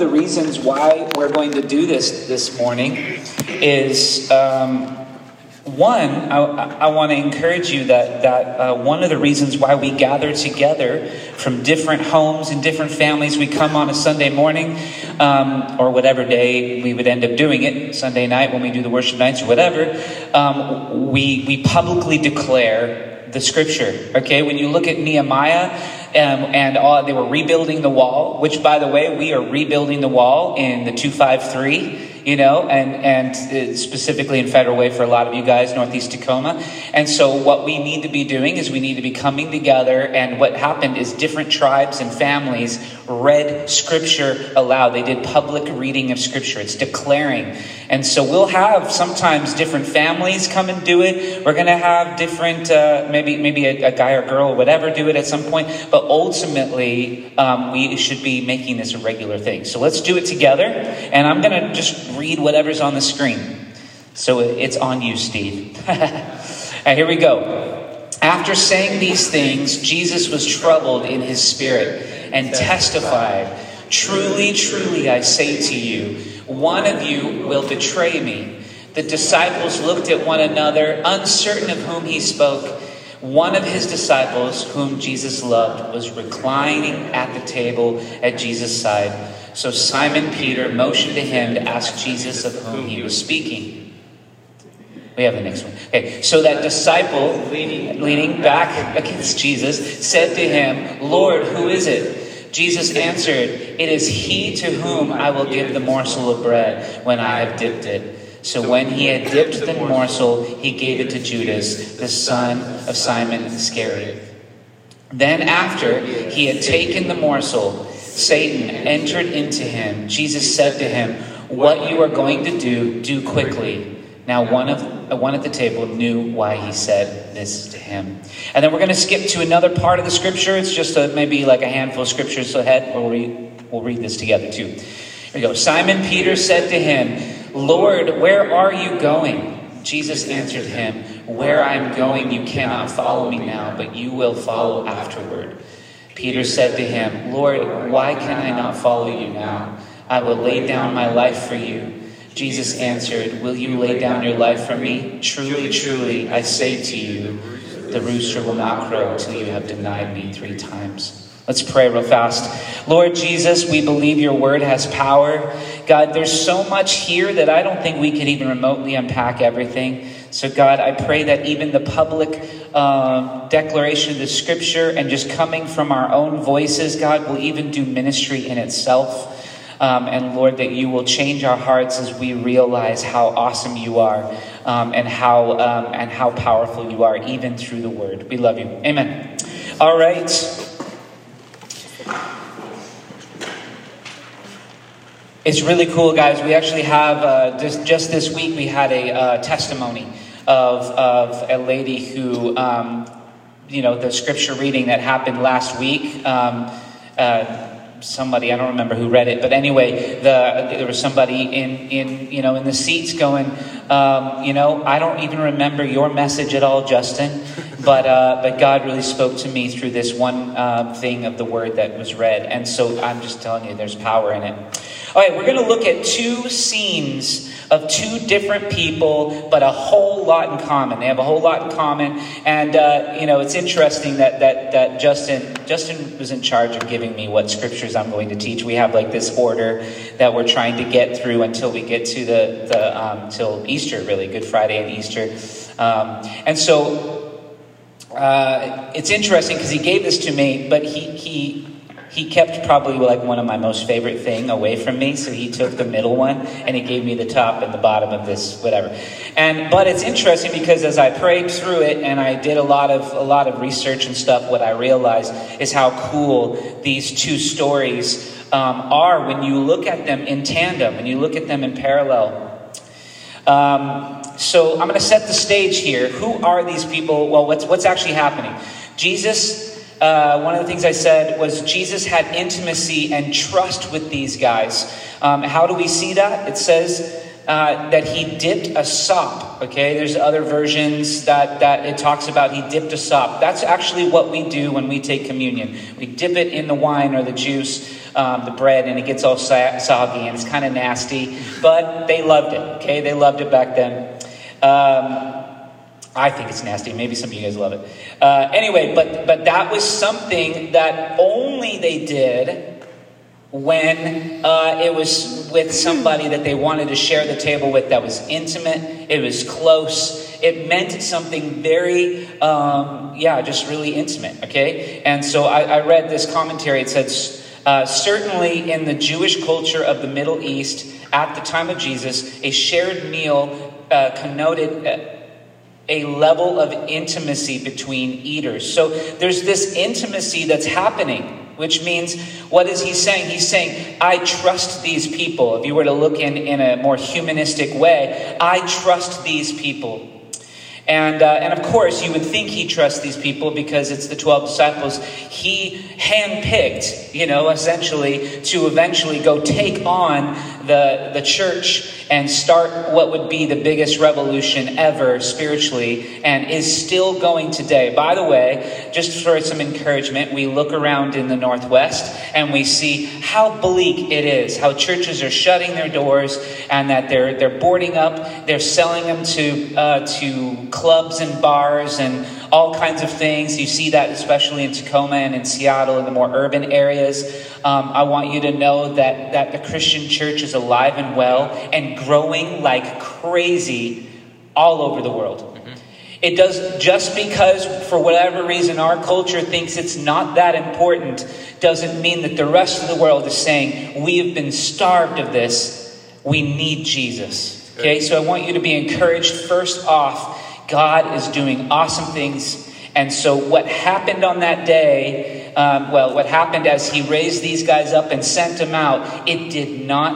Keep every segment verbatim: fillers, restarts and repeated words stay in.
of the reasons why we're going to do this this morning is, um, one, I, I want to encourage you that, that uh, one of the reasons why we gather together from different homes and different families, we come on a Sunday morning um, or whatever day we would end up doing it, Sunday night when we do the worship nights or whatever, um, we, we publicly declare the scripture. Okay, when you look at Nehemiah um, and all, they were rebuilding the wall, which, by the way, we are rebuilding the wall in the two five three, you know, and, and specifically in Federal Way for a lot of you guys, Northeast Tacoma. And so what we need to be doing is we need to be coming together. And what happened is different tribes and families read scripture aloud. They did public reading of scripture. It's declaring. And so we'll have sometimes different families come and do it. We're going to have different, uh, maybe maybe a, a guy or girl or whatever do it at some point. But ultimately, um, we should be making this a regular thing. So let's do it together. And I'm going to just read whatever's on the screen. So it's on you, Steve. All right, here we go. After saying these things, Jesus was troubled in his spirit and testified, "Truly, truly, I say to you, one of you will betray me." The disciples looked at one another, uncertain of whom he spoke. One of his disciples, whom Jesus loved, was reclining at the table at Jesus' side. So Simon Peter motioned to him to ask Jesus of whom he was speaking. We have the next one. Okay, so that disciple, leaning, leaning back against Jesus, said to him, "Lord, who is it?" Jesus answered, "It is he to whom I will give the morsel of bread when I have dipped it." So when he had dipped the morsel, he gave it to Judas, the son of Simon Iscariot. Then after he had taken the morsel, Satan entered into him. Jesus said to him, "What you are going to do, do quickly." Now one of one at the table knew why he said this to him. And then we're going to skip to another part of the scripture. It's just a, maybe like a handful of scriptures ahead. We'll read, we'll read this together too. Here we go. Simon Peter said to him, "Lord, where are you going?" Jesus answered him, "Where I am going, you cannot follow me now, but you will follow afterward." Peter said to him, "Lord, why can I not follow you now? I will lay down my life for you." Jesus answered, "Will you lay down your life for me? Truly, truly, I say to you, the rooster will not crow till you have denied me three times." Let's pray real fast. Lord Jesus, we believe your word has power. God, there's so much here that I don't think we could even remotely unpack everything. So God, I pray that even the public uh, declaration of the scripture and just coming from our own voices, God, will even do ministry in itself. Um, and Lord, that you will change our hearts as we realize how awesome you are um, and how um, and how powerful you are, even through the word. We love you. Amen. All right. It's really cool, guys. We actually have uh, just, just this week we had a uh, testimony of of a lady who, um, you know, the scripture reading that happened last week. Um, uh, Somebody, I don't remember who read it, but anyway, the there was somebody in, in you know in the seats going, um, you know, I don't even remember your message at all, Justin, but uh, but God really spoke to me through this one uh, thing of the word that was read, and so I'm just telling you, there's power in it. All right, we're going to look at two scenes of two different people, but a whole lot in common. They have a whole lot in common, and uh, you know, it's interesting that that that Justin Justin was in charge of giving me what scriptures I'm going to teach. We have like this order that we're trying to get through until we get to the the um, till Easter, really, Good Friday and Easter, um, and so uh, it's interesting because he gave this to me, but he he. He kept probably like one of my most favorite thing away from me, so he took the middle one and he gave me the top and the bottom of this whatever. And but it's interesting because as I prayed through it and I did a lot of a lot of research and stuff, what I realized is how cool these two stories um, are when you look at them in tandem, when you look at them in parallel. Um, so I'm going to set the stage here. Who are these people? Well, what's what's actually happening? Jesus. Uh, one of the things I said was Jesus had intimacy and trust with these guys. Um, how do we see that? It says uh, that he dipped a sop. Okay, there's other versions that, that it talks about he dipped a sop. That's actually what we do when we take communion. We dip it in the wine or the juice, um, the bread, and it gets all soggy and it's kind of nasty. But they loved it. Okay, they loved it back then. Um, I think it's nasty. Maybe some of you guys love it. Uh, anyway, but but that was something that only they did when uh, it was with somebody that they wanted to share the table with, that was intimate, it was close, it meant something very, um, yeah, just really intimate, okay? And so I, I read this commentary. It says, uh, certainly in the Jewish culture of the Middle East, at the time of Jesus, a shared meal uh, connoted Uh, a level of intimacy between eaters. So there's this intimacy that's happening, which means, what is he saying? He's saying, I trust these people. If you were to look in, in a more humanistic way, I trust these people. And, uh, and of course, you would think he trusts these people because it's the twelve disciples he handpicked, you know, essentially to eventually go take on the, the church and start what would be the biggest revolution ever spiritually, and is still going today. By the way, just for some encouragement, we look around in the Northwest and we see how bleak it is, how churches are shutting their doors and that they're they're boarding up, they're selling them to uh, to clubs and bars and all kinds of things. You see that especially in Tacoma and in Seattle, in the more urban areas. Um, I want you to know that, that the Christian church is alive and well and growing like crazy all over the world. Mm-hmm. It does, just because for whatever reason our culture thinks it's not that important, doesn't mean that the rest of the world is saying, we have been starved of this. We need Jesus. Okay, so I want you to be encouraged first off. God is doing awesome things. And so what happened on that day, um, well, what happened as he raised these guys up and sent them out, it did not,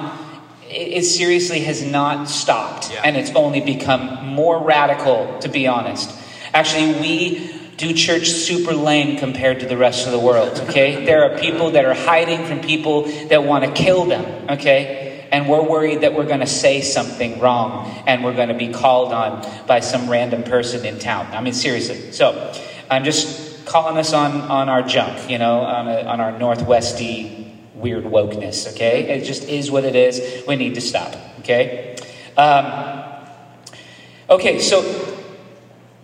it, it seriously has not stopped. Yeah. And it's only become more radical, to be honest. Actually, we do church super lame compared to the rest of the world, okay? There are people that are hiding from people that want to kill them, okay? And we're worried that we're going to say something wrong and we're going to be called on by some random person in town. I mean, seriously. So I'm just calling us on, on our junk, you know, on, a, on our Northwesty weird wokeness, okay? It just is what it is. We need to stop, okay? Um, okay, so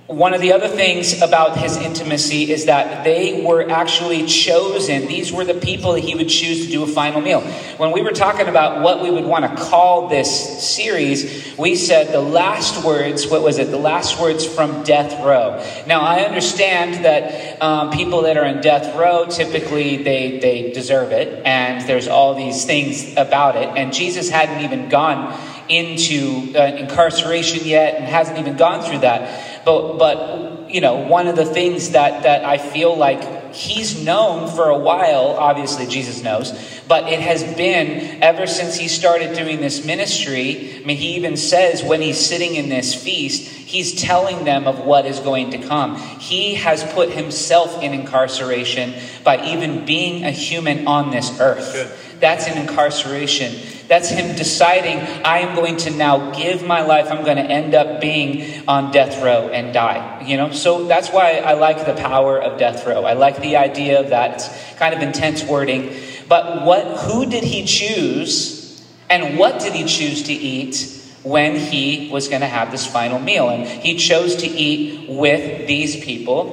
one of the other things about his intimacy is that they were actually chosen. These were the people that he would choose to do a final meal. When we were talking about what we would want to call this series, we said the last words, what was it? The last words from death row. Now, I understand that um, people that are in death row, typically they, they deserve it. And there's all these things about it. And Jesus hadn't even gone into uh, incarceration yet and hasn't even gone through that. But, but you know, one of the things that, that I feel like he's known for a while, obviously Jesus knows, but it has been ever since he started doing this ministry. I mean, he even says when he's sitting in this feast, he's telling them of what is going to come. He has put himself in incarceration by even being a human on this earth. Good. That's an incarceration. That's him deciding, I am going to now give my life. I'm going to end up being on death row and die. You know, so that's why I like the power of death row. I like the idea of that. It's kind of intense wording. But what? Who did he choose? And what did he choose to eat when he was going to have this final meal? And he chose to eat with these people.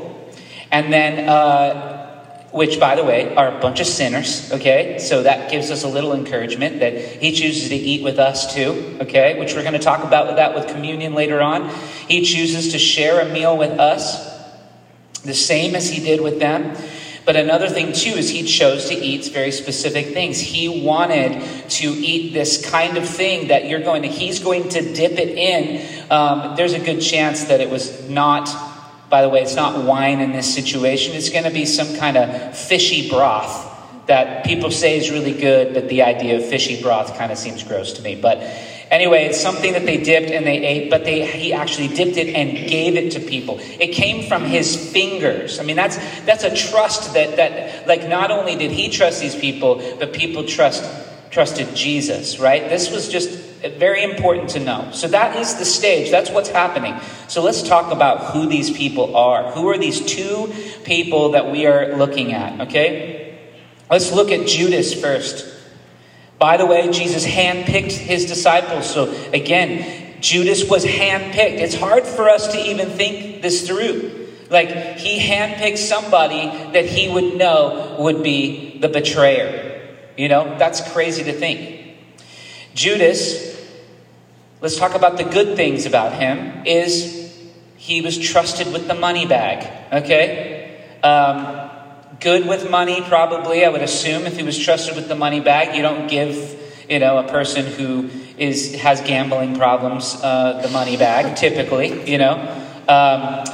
And then Uh, which, by the way, are a bunch of sinners, okay? So that gives us a little encouragement that he chooses to eat with us too, okay? Which we're going to talk about with that with communion later on. He chooses to share a meal with us, the same as he did with them. But another thing too is he chose to eat very specific things. He wanted to eat this kind of thing that you're going to, he's going to dip it in. Um, there's a good chance that it was not, by the way, it's not wine in this situation. It's going to be some kind of fishy broth that people say is really good, but the idea of fishy broth kind of seems gross to me. But anyway, it's something that they dipped and they ate, but they he actually dipped it and gave it to people. It came from his fingers. I mean, that's that's a trust that, that like, not only did he trust these people, but people trust trusted Jesus, right? This was just Very important to know. So that is the stage. That's what's happening. So let's talk about who these people are. Who are these two people that we are looking at? Okay? Let's look at Judas first. By the way, Jesus handpicked his disciples. So again, Judas was handpicked. It's hard for us to even think this through. Like, he handpicked somebody that he would know would be the betrayer. You know, that's crazy to think. Judas, let's talk about the good things about him, is he was trusted with the money bag, okay? Um, good with money, probably, I would assume, if he was trusted with the money bag. You don't give, you know, a person who is has gambling problems uh, the money bag, typically, you know. Um,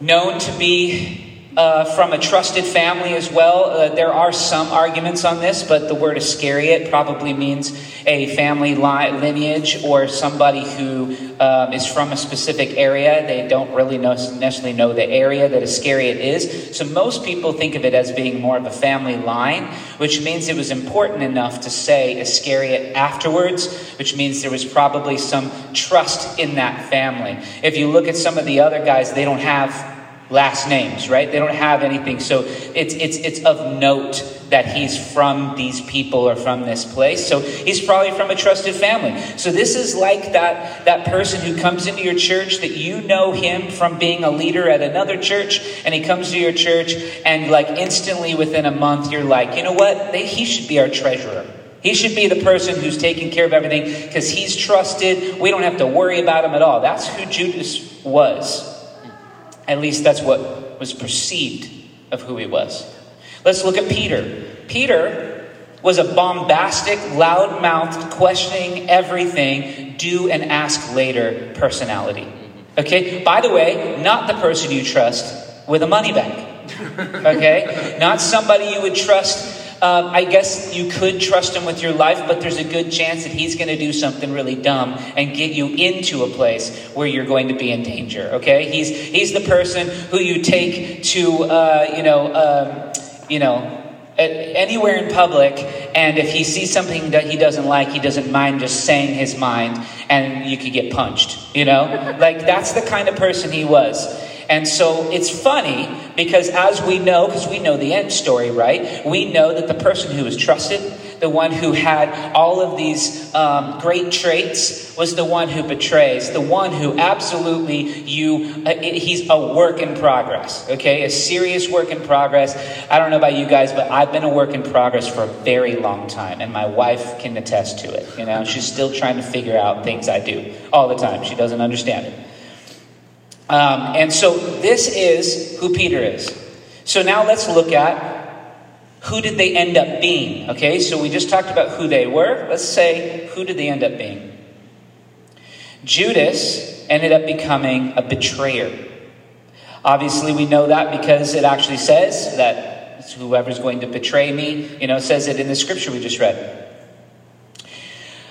known to be... Uh, from a trusted family as well. Uh, there are some arguments on this, but the word Iscariot probably means a family li- lineage or somebody who um, is from a specific area. They don't really know, necessarily know the area that Iscariot is. So most people think of it as being more of a family line, which means it was important enough to say Iscariot afterwards, which means there was probably some trust in that family. If you look at some of the other guys, they don't have last names, right? They don't have anything. So it's it's it's of note that he's from these people or from this place. So he's probably from a trusted family. So this is like that that person who comes into your church that you know him from being a leader at another church, and he comes to your church and like instantly within a month you're like, you know what? They, he should be our treasurer. He should be the person who's taking care of everything because he's trusted. We don't have to worry about him at all. That's who Judas was. At least that's what was perceived of who he was. Let's look at Peter. Peter was a bombastic, loud-mouthed, questioning everything, do and ask later personality. Okay? By the way, not the person you trust with a money bag. Okay? Not somebody you would trust. Uh, I guess you could trust him with your life, but there's a good chance that he's going to do something really dumb and get you into a place where you're going to be in danger. Okay, he's he's the person who you take to uh, you know uh, you know anywhere in public, and if he sees something that he doesn't like, he doesn't mind just saying his mind, and you could get punched. You know, like that's the kind of person he was. And so it's funny because as we know, because we know the end story, right? We know that the person who was trusted, the one who had all of these um, great traits, was the one who betrays, the one who absolutely you, uh, he's a work in progress, okay? A serious work in progress. I don't know about you guys, but I've been a work in progress for a very long time, and my wife can attest to it, you know? She's still trying to figure out things I do all the time. She doesn't understand it. Um, and so this is who Peter is. So now let's look at who did they end up being. Okay, so we just talked about who they were. Let's say who did they end up being. Judas ended up becoming a betrayer. Obviously, we know that because it actually says that it's whoever's going to betray me, you know, says it in the scripture we just read.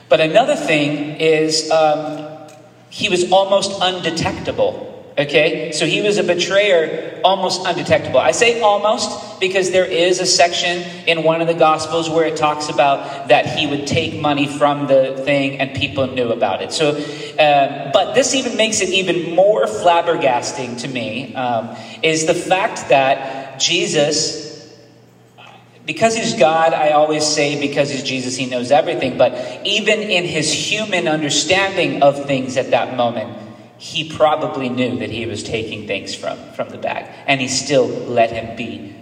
But another thing is um, he was almost undetectable. Okay, so he was a betrayer, almost undetectable. I say almost because there is a section in one of the Gospels where it talks about that he would take money from the thing and people knew about it. So, uh, but this even makes it even more flabbergasting to me um, is the fact that Jesus... Because he's God, I always say because he's Jesus, he knows everything. But even in his human understanding of things at that moment... He probably knew that he was taking things from, from the bag. And he still let him be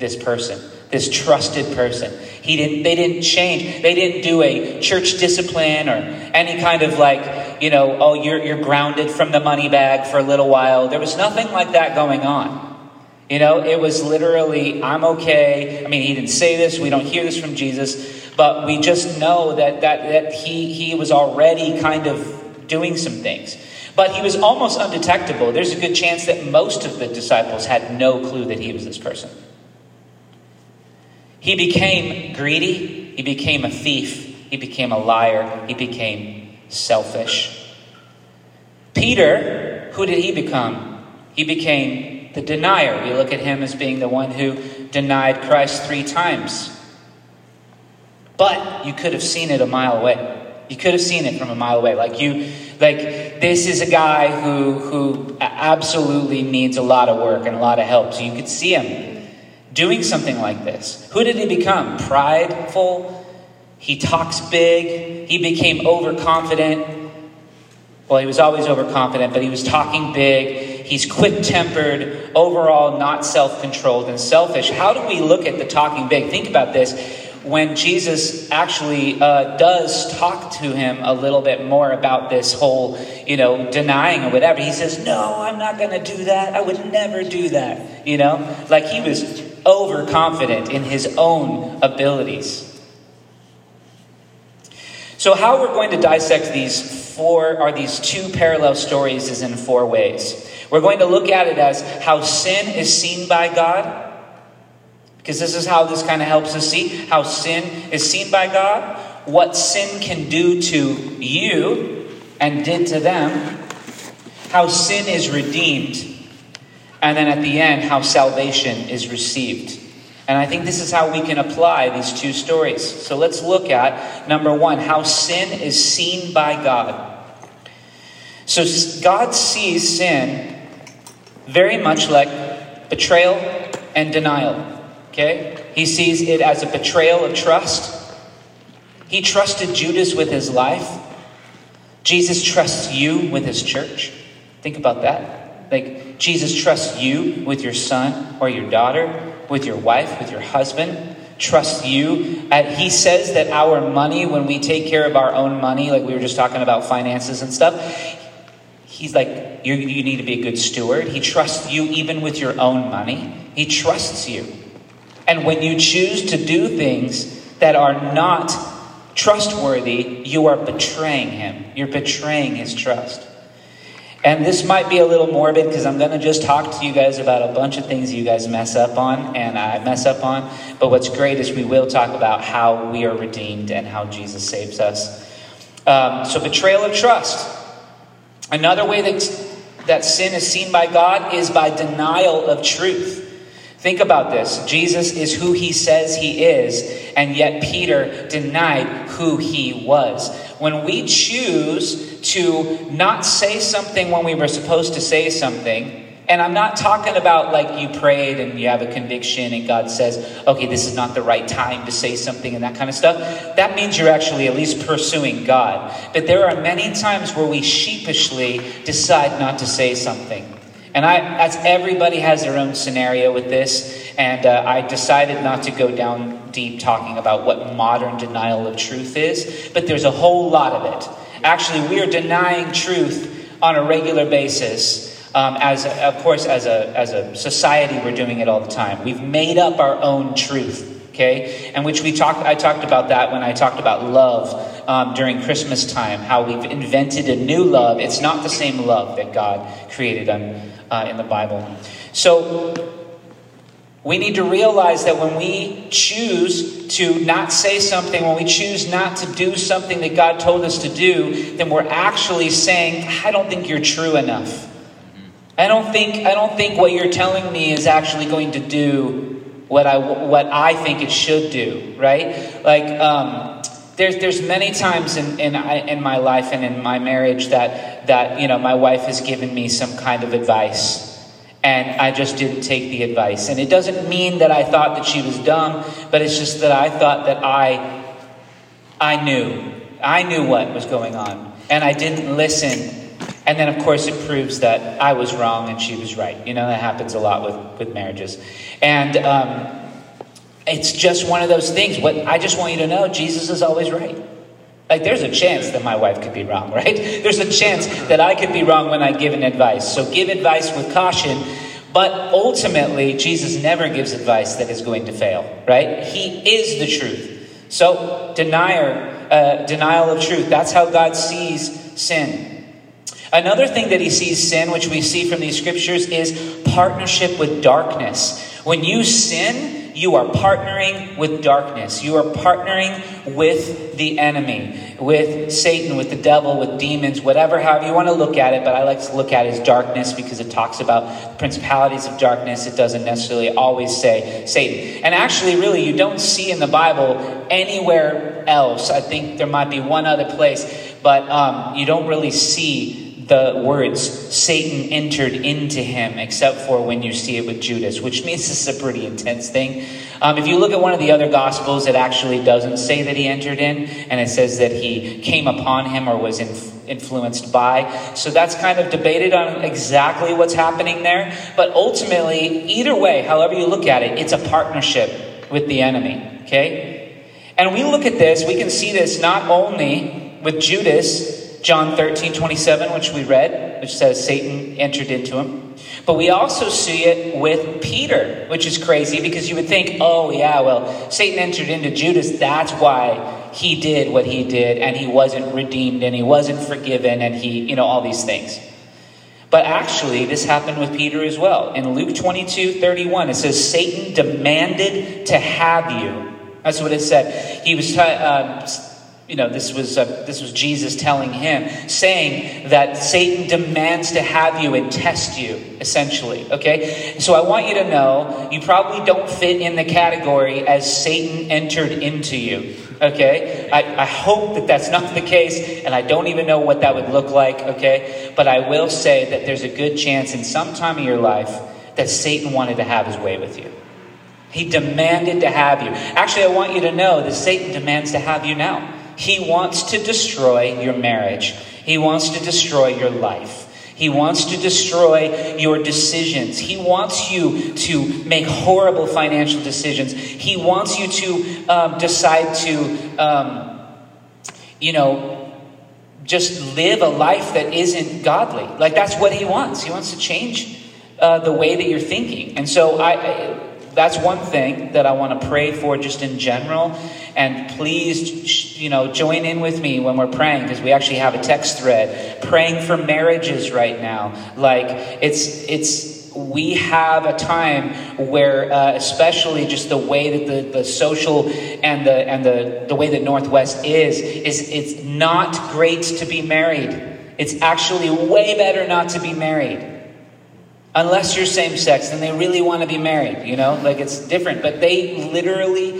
this person, this trusted person. He didn't. They didn't change. They didn't do a church discipline or any kind of like, you know, oh, you're you're grounded from the money bag for a little while. There was nothing like that going on. You know, it was literally, I'm okay. I mean, he didn't say this. We don't hear this from Jesus. But we just know that that, that he, he was already kind of doing some things. But he was almost undetectable. There's a good chance that most of the disciples had no clue that he was this person. He became greedy. He became a thief. He became a liar. He became selfish. Peter, who did he become? He became the denier. We look at him as being the one who denied Christ three times. But you could have seen it a mile away. You could have seen it from a mile away. Like you, like this is a guy who who absolutely needs a lot of work and a lot of help. So you could see him doing something like this. Who did he become? Prideful. He talks big. He became overconfident. Well, he was always overconfident, but he was talking big. He's quick-tempered, overall not self-controlled and selfish. How do we look at the talking big? Think about this. When Jesus actually uh, does talk to him a little bit more about this whole, you know, denying or whatever, he says, no, I'm not going to do that. I would never do that. You know, like he was overconfident in his own abilities. So how we're going to dissect these four are these two parallel stories is in four ways. We're going to look at it as how sin is seen by God. Because this is how this kind of helps us see how sin is seen by God, what sin can do to you and did to them, how sin is redeemed, and then at the end, how salvation is received. And I think this is how we can apply these two stories. So let's look at, number one, how sin is seen by God. So God sees sin very much like betrayal and denial. Okay, he sees it as a betrayal of trust. He trusted Judas with his life. Jesus trusts you with his church. Think about that. Like Jesus trusts you with your son or your daughter, with your wife, with your husband. Trusts you. And he says that our money, when we take care of our own money, like we were just talking about finances and stuff, he's like, you, you need to be a good steward. He trusts you even with your own money. He trusts you. And when you choose to do things that are not trustworthy, you are betraying him. You're betraying his trust. And this might be a little morbid because I'm going to just talk to you guys about a bunch of things you guys mess up on and I mess up on. But what's great is we will talk about how we are redeemed and how Jesus saves us. Um, so betrayal of trust. Another way that, that sin is seen by God is by denial of truth. Think about this. Jesus is who he says he is, and yet Peter denied who he was. When we choose to not say something when we were supposed to say something, and I'm not talking about like you prayed and you have a conviction and God says, okay, this is not the right time to say something and that kind of stuff. That means you're actually at least pursuing God. But there are many times where we sheepishly decide not to say something. And I, that's everybody has their own scenario with this. And uh, I decided not to go down deep talking about what modern denial of truth is. But there's a whole lot of it. Actually, we are denying truth on a regular basis. Um, as of course, as a as a society, we're doing it all the time. We've made up our own truth, okay? And which we talked. I talked about that when I talked about love. Um, during Christmas time, how we've invented a new love. It's not the same love that God created on, uh, in the Bible. So we need to realize that when we choose to not say something, when we choose not to do something that God told us to do, then we're actually saying, I don't think you're true enough. I don't think, I don't think what you're telling me is actually going to do what I, what I think it should do, right? Like, um, There's there's many times in in, in my life and in my marriage that, that, you know, my wife has given me some kind of advice and I just didn't take the advice. And it doesn't mean that I thought that she was dumb, but it's just that I thought that I I knew. I knew what was going on and I didn't listen. And then, of course, it proves that I was wrong and she was right. You know, that happens a lot with, with marriages. And um it's just one of those things. What I just want you to know, Jesus is always right. Like there's a chance that my wife could be wrong, right? There's a chance that I could be wrong when I give an advice. So give advice with caution. But ultimately, Jesus never gives advice that is going to fail, right? He is the truth. So denier, uh, denial of truth. That's how God sees sin. Another thing that he sees sin, which we see from these scriptures, is partnership with darkness. When you sin, you are partnering with darkness. You are partnering with the enemy, with Satan, with the devil, with demons, whatever, however you want to look at it. But I like to look at it as darkness because it talks about principalities of darkness. It doesn't necessarily always say Satan. And actually, really, you don't see in the Bible anywhere else. I think there might be one other place, but um, you don't really see the words Satan entered into him, except for when you see it with Judas, which means this is a pretty intense thing. Um, if you look at one of the other Gospels, it actually doesn't say that he entered in, and it says that he came upon him or was inf- influenced by. So that's kind of debated on exactly what's happening there. But ultimately, either way, however you look at it, it's a partnership with the enemy, okay? And we look at this, we can see this not only with Judas, John thirteen twenty-seven, which we read, which says Satan entered into him. But we also see it with Peter, which is crazy because you would think, oh yeah, well, Satan entered into Judas. That's why he did what he did, and he wasn't redeemed, and he wasn't forgiven, and he, you know, all these things. But actually, this happened with Peter as well. In Luke twenty-two thirty-one, it says Satan demanded to have you. That's what it said. He was... T- uh, You know, this was uh, this was Jesus telling him, saying that Satan demands to have you and test you, essentially, okay? So I want you to know, you probably don't fit in the category as Satan entered into you, okay? I, I hope that that's not the case, and I don't even know what that would look like, okay? But I will say that there's a good chance in some time of your life that Satan wanted to have his way with you. He demanded to have you. Actually, I want you to know that Satan demands to have you now. He wants to destroy your marriage. He wants to destroy your life. He wants to destroy your decisions. He wants you to make horrible financial decisions. He wants you to um, decide to, um, you know, just live a life that isn't godly. Like, that's what he wants. He wants to change uh, the way that you're thinking. And so I... I That's one thing that I want to pray for just in general. And please, you know, join in with me when we're praying, because we actually have a text thread praying for marriages right now. Like it's, it's, we have a time where, uh, especially just the way that the, the social and the, and the, the way that Northwest is, is it's not great to be married. It's actually way better not to be married. Unless you're same-sex, then they really want to be married, you know? Like, it's different. But they literally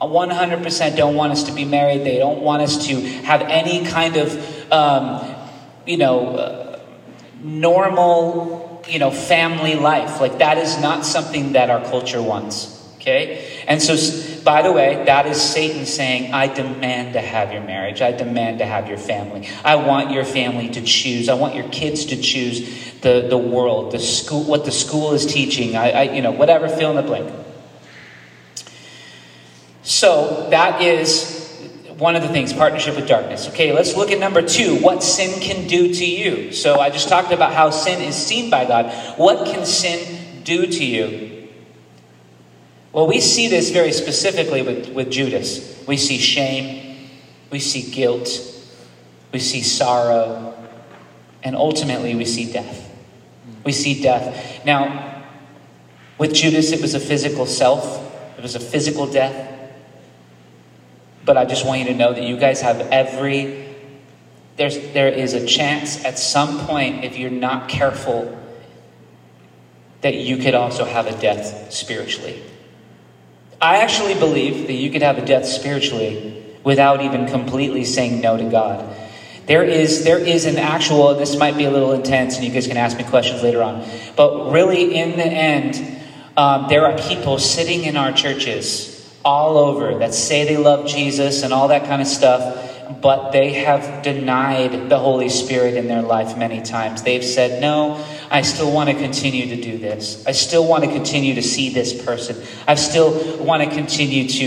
one hundred percent don't want us to be married. They don't want us to have any kind of, um, you know, uh, normal, you know, family life. Like, that is not something that our culture wants, okay? And so, by the way, that is Satan saying, I demand to have your marriage. I demand to have your family. I want your family to choose. I want your kids to choose the, the world, the school, what the school is teaching. I, I, you know, whatever, fill in the blank. So that is one of the things, partnership with darkness. Okay, let's look at number two, what sin can do to you. So I just talked about how sin is seen by God. What can sin do to you? Well, we see this very specifically with, with Judas. We see shame, we see guilt, we see sorrow, and ultimately we see death. We see death. Now, with Judas, it was a physical self. It was a physical death. But I just want you to know that you guys have every... There's, there is a chance at some point, if you're not careful, that you could also have a death spiritually. I actually believe that you could have a death spiritually without even completely saying no to God. There is there is an actual, this might be a little intense, and you guys can ask me questions later on. But really, in the end, um, there are people sitting in our churches all over that say they love Jesus and all that kind of stuff, but they have denied the Holy Spirit in their life many times. They've said, no, I still want to continue to do this. I still want to continue to see this person. I still want to continue to,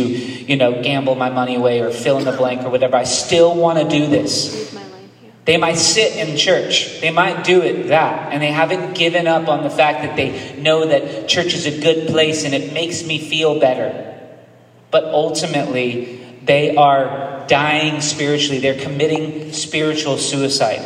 you know, gamble my money away or fill in the blank or whatever. I still want to do this. They might sit in church. They might do it that. And they haven't given up on the fact that they know that church is a good place and it makes me feel better. But ultimately, they are dying spiritually. They're committing spiritual suicide.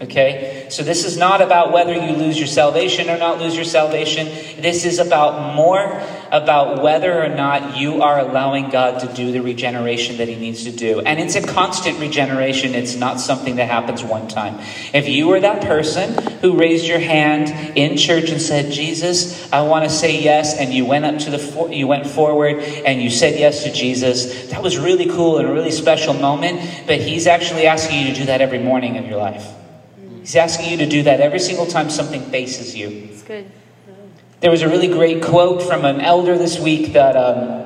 Okay, so this is not about whether you lose your salvation or not lose your salvation. This is about more about whether or not you are allowing God to do the regeneration that he needs to do. And it's a constant regeneration. It's not something that happens one time. If you were that person who raised your hand in church and said, Jesus, I want to say yes, and you went up to the for- you went forward and you said yes to Jesus, that was really cool and a really special moment. But he's actually asking you to do that every morning of your life. He's asking you to do that every single time something faces you. It's good. There was a really great quote from an elder this week that um,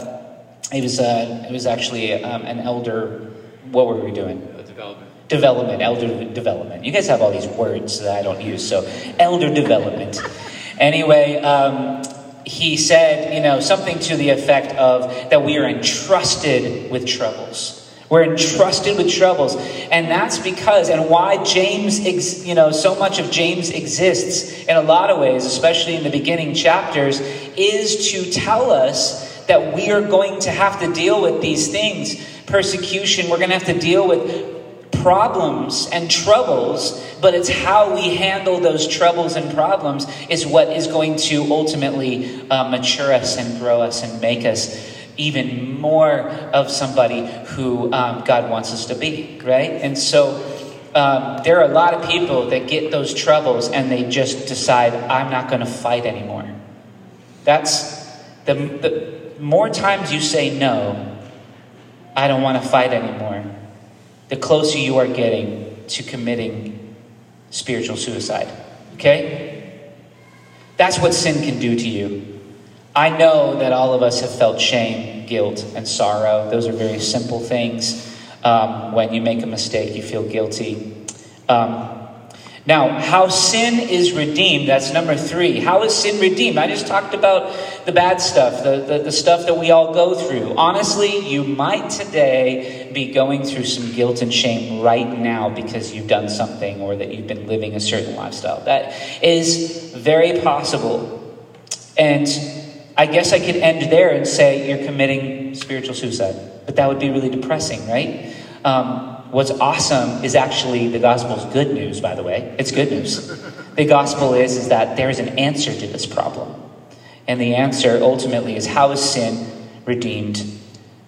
it was uh, it was actually um, an elder. What were we doing? Development. Development. Elder development. You guys have all these words that I don't use. So elder development. Anyway, um, he said, you know, something to the effect of that we are entrusted with troubles. We're entrusted with troubles. And that's because, and why James, ex, you know, so much of James exists in a lot of ways, especially in the beginning chapters, is to tell us that we are going to have to deal with these things. Persecution, we're going to have to deal with problems and troubles, but it's how we handle those troubles and problems is what is going to ultimately uh, mature us and grow us and make us even more of somebody who um, God wants us to be, right? And so um, there are a lot of people that get those troubles and they just decide, I'm not going to fight anymore. That's the, the more times you say no, I don't want to fight anymore, the closer you are getting to committing spiritual suicide, okay? That's what sin can do to you. I know that all of us have felt shame, guilt, and sorrow. Those are very simple things. Um, when you make a mistake, you feel guilty. Um, now, how sin is redeemed, that's number three. How is sin redeemed? I just talked about the bad stuff, the, the, the stuff that we all go through. Honestly, you might today be going through some guilt and shame right now because you've done something or that you've been living a certain lifestyle. That is very possible. And I guess I could end there and say you're committing spiritual suicide. But that would be really depressing, right? Um, what's awesome is actually the gospel's good news, by the way. It's good news. The gospel is, is that there is an answer to this problem. And the answer ultimately is, how is sin redeemed,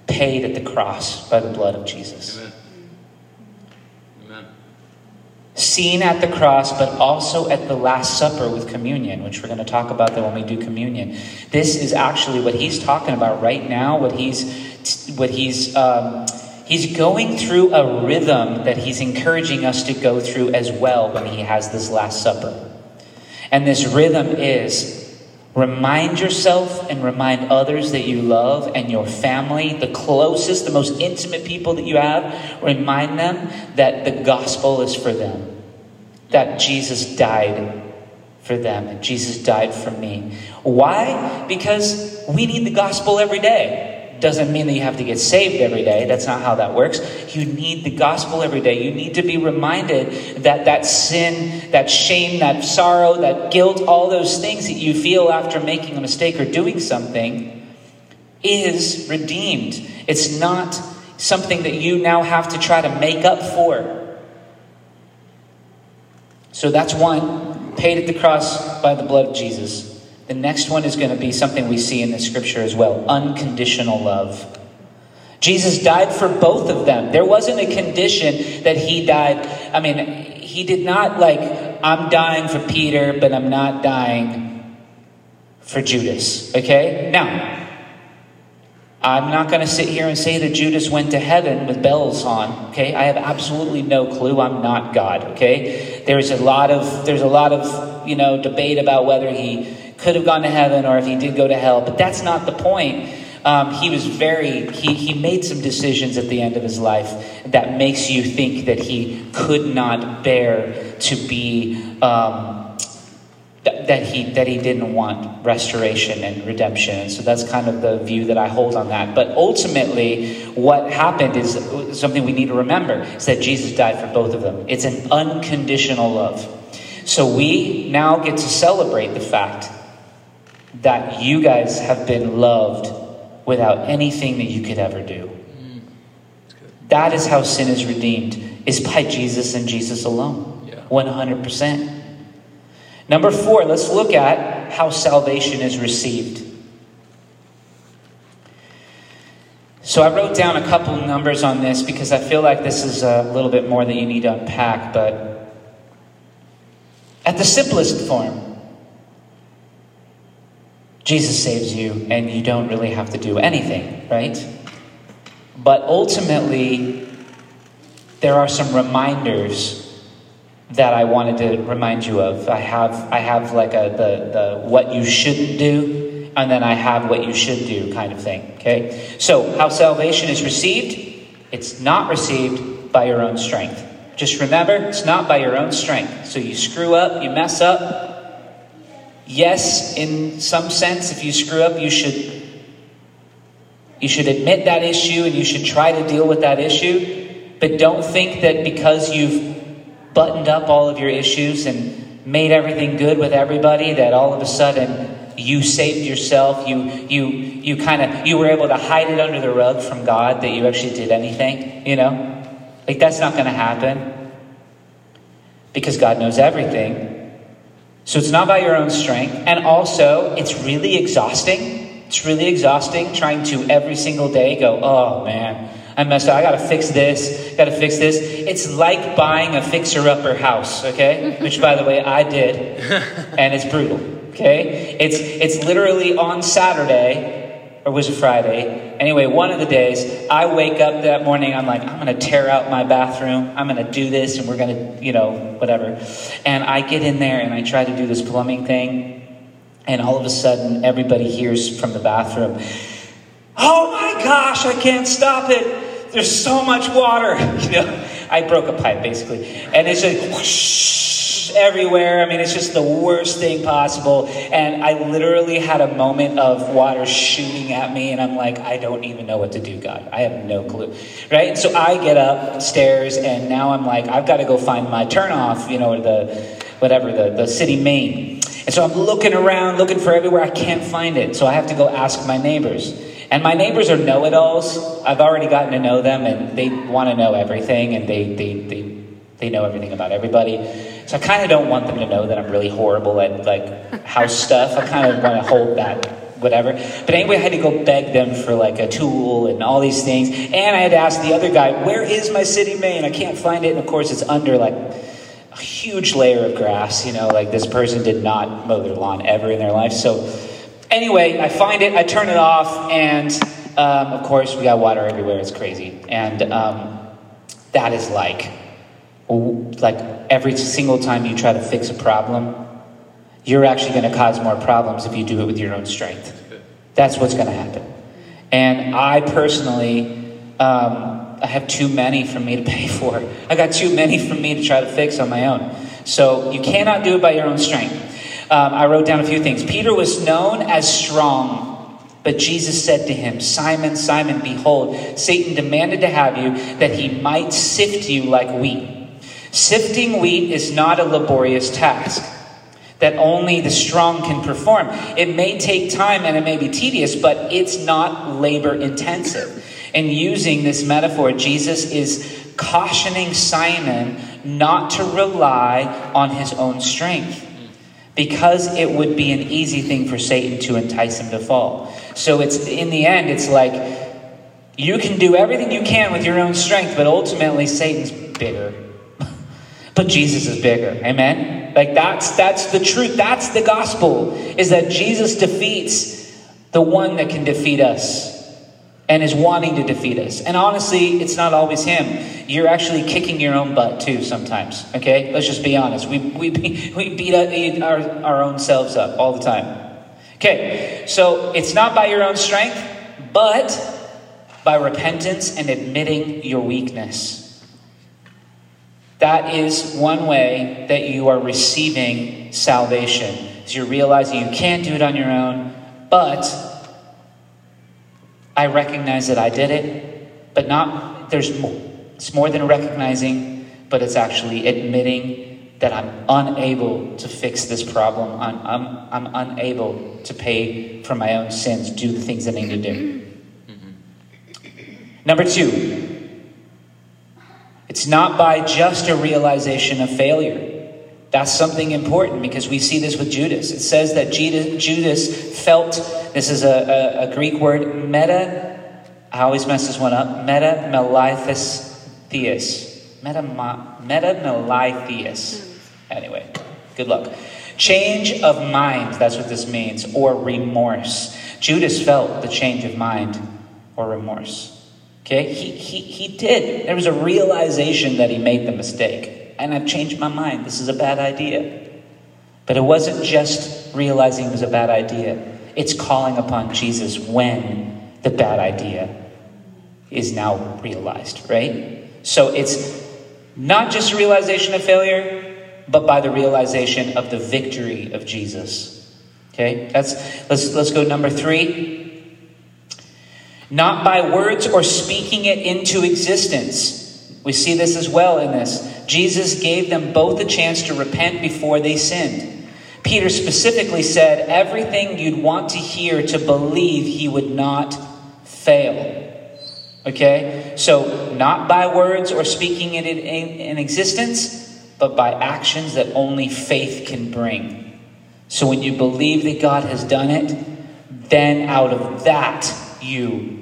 paid at the cross by the blood of Jesus? Amen. Amen. Seen at the cross, but also at the Last Supper with communion, which we're going to talk about that when we do communion. This is actually what he's talking about right now. What he's, what he's, um, he's going through a rhythm that he's encouraging us to go through as well when he has this Last Supper. And this rhythm is, remind yourself and remind others that you love, and your family, the closest, the most intimate people that you have, remind them that the gospel is for them, that Jesus died for them and Jesus died for me. Why? Because we need the gospel every day. Doesn't mean that you have to get saved every day. That's not how that works. You need the gospel every day. You need to be reminded that that sin, that shame, that sorrow, that guilt, all those things that you feel after making a mistake or doing something is redeemed. It's not something that you now have to try to make up for. So that's one, paid at the cross by the blood of Jesus. The next one is going to be something we see in the scripture as well. Unconditional love. Jesus died for both of them. There wasn't a condition that he died. I mean, he did not like, I'm dying for Peter, but I'm not dying for Judas. Okay? Now, I'm not going to sit here and say that Judas went to heaven with bells on. Okay? I have absolutely no clue. I'm not God. Okay? There's a lot of, there's a lot of, you know, debate about whether he could have gone to heaven or if he did go to hell. But that's not the point. Um, he was very, he, he made some decisions at the end of his life that makes you think that he could not bear to be, um, th- that he that he didn't want restoration and redemption. So that's kind of the view that I hold on that. But ultimately, what happened is something we need to remember, is that Jesus died for both of them. It's an unconditional love. So we now get to celebrate the fact that you guys have been loved without anything that you could ever do. That is how sin is redeemed, is by Jesus and Jesus alone. Yeah. one hundred percent. Number four, let's look at how salvation is received. So I wrote down a couple numbers on this because I feel like this is a little bit more that you need to unpack. But at the simplest form, Jesus saves you and you don't really have to do anything, right? But ultimately, there are some reminders that I wanted to remind you of. I have I have like a the, the what you shouldn't do, and then I have what you should do kind of thing, okay? So how salvation is received, it's not received by your own strength. Just remember, it's not by your own strength. So you screw up, you mess up. Yes, in some sense, if you screw up, you should you should admit that issue and you should try to deal with that issue, but don't think that because you've buttoned up all of your issues and made everything good with everybody, that all of a sudden you saved yourself. You you you kind of you were able to hide it under the rug from God that you actually did anything. You know, like that's not going to happen because God knows everything. So it's not by your own strength, and also it's really exhausting. It's really exhausting trying to every single day go, oh man, I messed up. I gotta fix this. Gotta fix this. It's like buying a fixer-upper house, okay? Which, by the way, I did, and it's brutal, okay? It's it's literally on Saturday, or was it Friday? Anyway, one of the days, I wake up that morning. I'm like, I'm gonna tear out my bathroom. I'm gonna do this, and we're gonna, you know, whatever. And I get in there, and I try to do this plumbing thing, and all of a sudden, everybody hears from the bathroom, "Oh my gosh, I can't stop it. There's so much water." You know, I broke a pipe basically, and it's just whoosh, everywhere. I mean, it's just the worst thing possible. And I literally had a moment of water shooting at me, and I'm like, I don't even know what to do, God. I have no clue, right? So I get upstairs, and now I'm like, I've got to go find my turnoff, you know, or the whatever, the the city main. And so I'm looking around, looking for everywhere. I can't find it, so I have to go ask my neighbors. And my neighbors are know-it-alls. I've already gotten to know them, and they want to know everything, and they they, they they know everything about everybody. So I kind of don't want them to know that I'm really horrible at like house stuff. I kind of want to hold that, whatever. But anyway, I had to go beg them for like a tool and all these things. And I had to ask the other guy, where is my city main? I can't find it. And of course, it's under like a huge layer of grass. You know, like this person did not mow their lawn ever in their life. So... anyway, I find it, I turn it off, and um, of course, we got water everywhere. It's crazy. And um, that is like, like every single time you try to fix a problem, you're actually going to cause more problems if you do it with your own strength. That's what's going to happen. And I personally, um, I have too many for me to pay for. I got too many for me to try to fix on my own. So you cannot do it by your own strength. Um, I wrote down a few things. Peter was known as strong, but Jesus said to him, "Simon, Simon, behold, Satan demanded to have you that he might sift you like wheat." Sifting wheat is not a laborious task that only the strong can perform. It may take time and it may be tedious, but it's not labor intensive. And using this metaphor, Jesus is cautioning Simon not to rely on his own strength, because it would be an easy thing for Satan to entice him to fall. So it's in the end, it's like you can do everything you can with your own strength, but ultimately Satan's bigger. But Jesus is bigger. Amen? Like that's that's the truth. That's the gospel, is that Jesus defeats the one that can defeat us and is wanting to defeat us. And honestly, it's not always him. You're actually kicking your own butt too sometimes, okay? Let's just be honest. We we we beat our, our own selves up all the time. Okay, so it's not by your own strength, but by repentance and admitting your weakness. That is one way that you are receiving salvation, is you're realizing you can't do it on your own, but I recognize that I did it, but not, there's more. It's more than recognizing, but it's actually admitting that I'm unable to fix this problem. I'm, I'm, I'm unable to pay for my own sins, do the things I need to do. Number two, it's not by just a realization of failure. That's something important because we see this with Judas. It says that Judas felt, this is a, a, a Greek word, meta I always mess this one up. Metamelithius. Metamelithius. Anyway, good luck. Change of mind. That's what this means. Or remorse. Judas felt the change of mind or remorse. Okay, he, he, he did. There was a realization that he made the mistake. And I've changed my mind. This is a bad idea. But it wasn't just realizing it was a bad idea. It's calling upon Jesus when the bad idea is now realized, right? So it's not just a realization of failure, but by the realization of the victory of Jesus. Okay, that's let's let's go to number three. Not by words or speaking it into existence. We see this as well in this. Jesus gave them both a chance to repent before they sinned. Peter specifically said, everything you'd want to hear to believe he would not fail. Okay? So, not by words or speaking it in, in, in existence, but by actions that only faith can bring. So, when you believe that God has done it, then out of that, you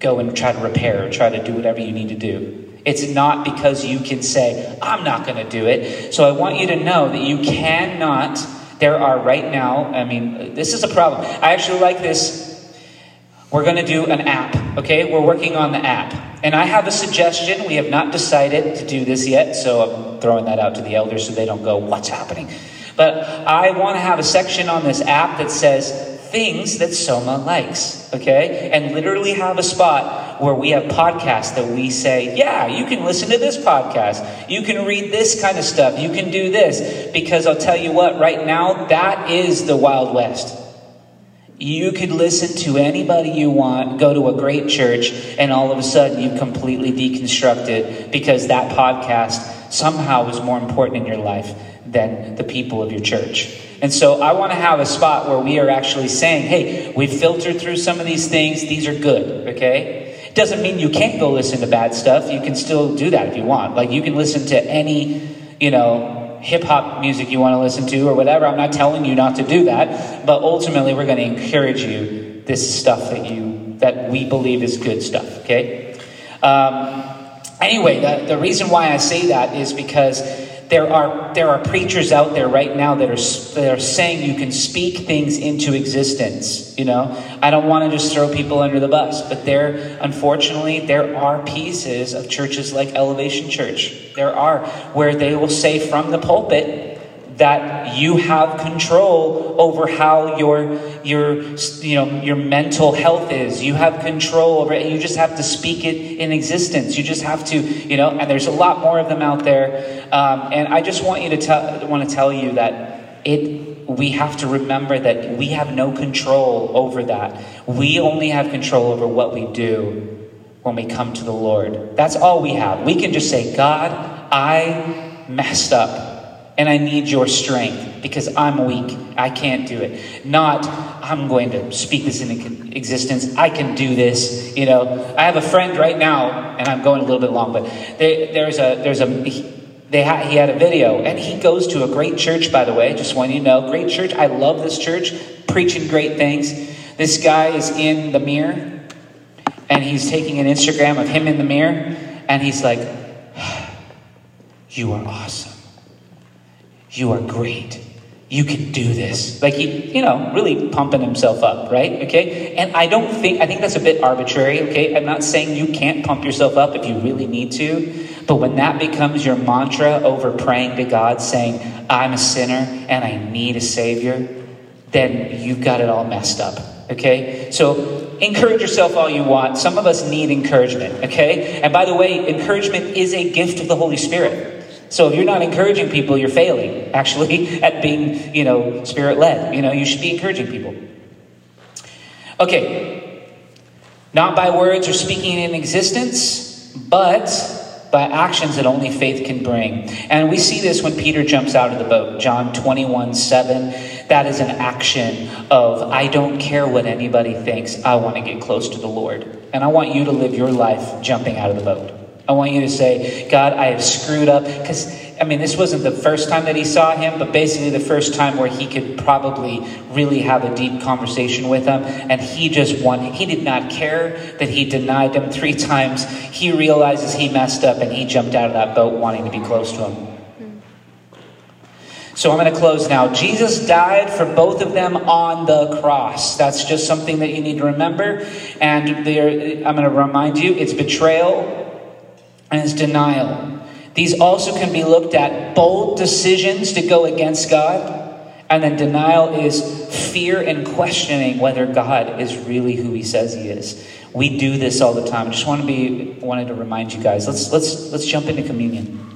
go and try to repair or try to do whatever you need to do. It's not because you can say, I'm not going to do it. So I want you to know that you cannot. There are right now, I mean, this is a problem. I actually like this. We're going to do an app, okay? We're working on the app. And I have a suggestion. We have not decided to do this yet, so I'm throwing that out to the elders so they don't go, what's happening? But I want to have a section on this app that says, things that Soma likes, okay? And literally have a spot where we have podcasts that we say, yeah, you can listen to this podcast. You can read this kind of stuff. You can do this. Because I'll tell you what, right now, that is the Wild West. You could listen to anybody you want, go to a great church, and all of a sudden you've completely deconstructed because that podcast somehow is more important in your life than the people of your church. And so I want to have a spot where we are actually saying, hey, we've filtered through some of these things. These are good, okay? It doesn't mean you can't go listen to bad stuff. You can still do that if you want. Like, you can listen to any, you know, hip-hop music you want to listen to or whatever. I'm not telling you not to do that. But ultimately, we're going to encourage you this stuff that you that we believe is good stuff, okay? Um, anyway, the, the reason why I say that is because There are there are preachers out there right now that are that are saying you can speak things into existence. You know, I don't want to just throw people under the bus, but there, unfortunately, there are pieces of churches like Elevation Church. There are where they will say from the pulpit that you have control over how your your you know your mental health is. You have control over it. You just have to speak it in existence. You just have to, you know. And there's a lot more of them out there. Um, and I just want you to tell want to tell you that it. We have to remember that we have no control over that. We only have control over what we do when we come to the Lord. That's all we have. We can just say, God, I messed up. And I need your strength because I'm weak. I can't do it. Not, I'm going to speak this into existence. I can do this. You know, I have a friend right now, and I'm going a little bit long, but they, there's a, there's a, they ha, he had a video, and he goes to a great church, by the way. Just want you to know, great church. I love this church, preaching great things. This guy is in the mirror, and he's taking an Instagram of him in the mirror, and he's like, you are awesome. You are great. You can do this. Like, he, you know, really pumping himself up, right? Okay? And I don't think, I think that's a bit arbitrary, okay? I'm not saying you can't pump yourself up if you really need to. But when that becomes your mantra over praying to God, saying, I'm a sinner and I need a savior, then you've got it all messed up, okay? So encourage yourself all you want. Some of us need encouragement, okay? And by the way, encouragement is a gift of the Holy Spirit. So if you're not encouraging people, you're failing, actually, at being, you know, Spirit-led. You know, you should be encouraging people. Okay. Not by words or speaking in existence, but by actions that only faith can bring. And we see this when Peter jumps out of the boat. John twenty-one seven. That is an action of, I don't care what anybody thinks. I want to get close to the Lord. And I want you to live your life jumping out of the boat. I want you to say, God, I have screwed up. Because I mean, this wasn't the first time that he saw him, but basically the first time where he could probably really have a deep conversation with him. And he just won. He did not care that he denied him three times. He realizes he messed up and he jumped out of that boat wanting to be close to him. So I'm going to close now. Jesus died for both of them on the cross. That's just something that you need to remember. And there, I'm going to remind you, it's betrayal and it's denial. These also can be looked at bold decisions to go against God. And then denial is fear and questioning whether God is really who he says he is. We do this all the time. I just want to be wanted to remind you guys. Let's let's let's jump into communion.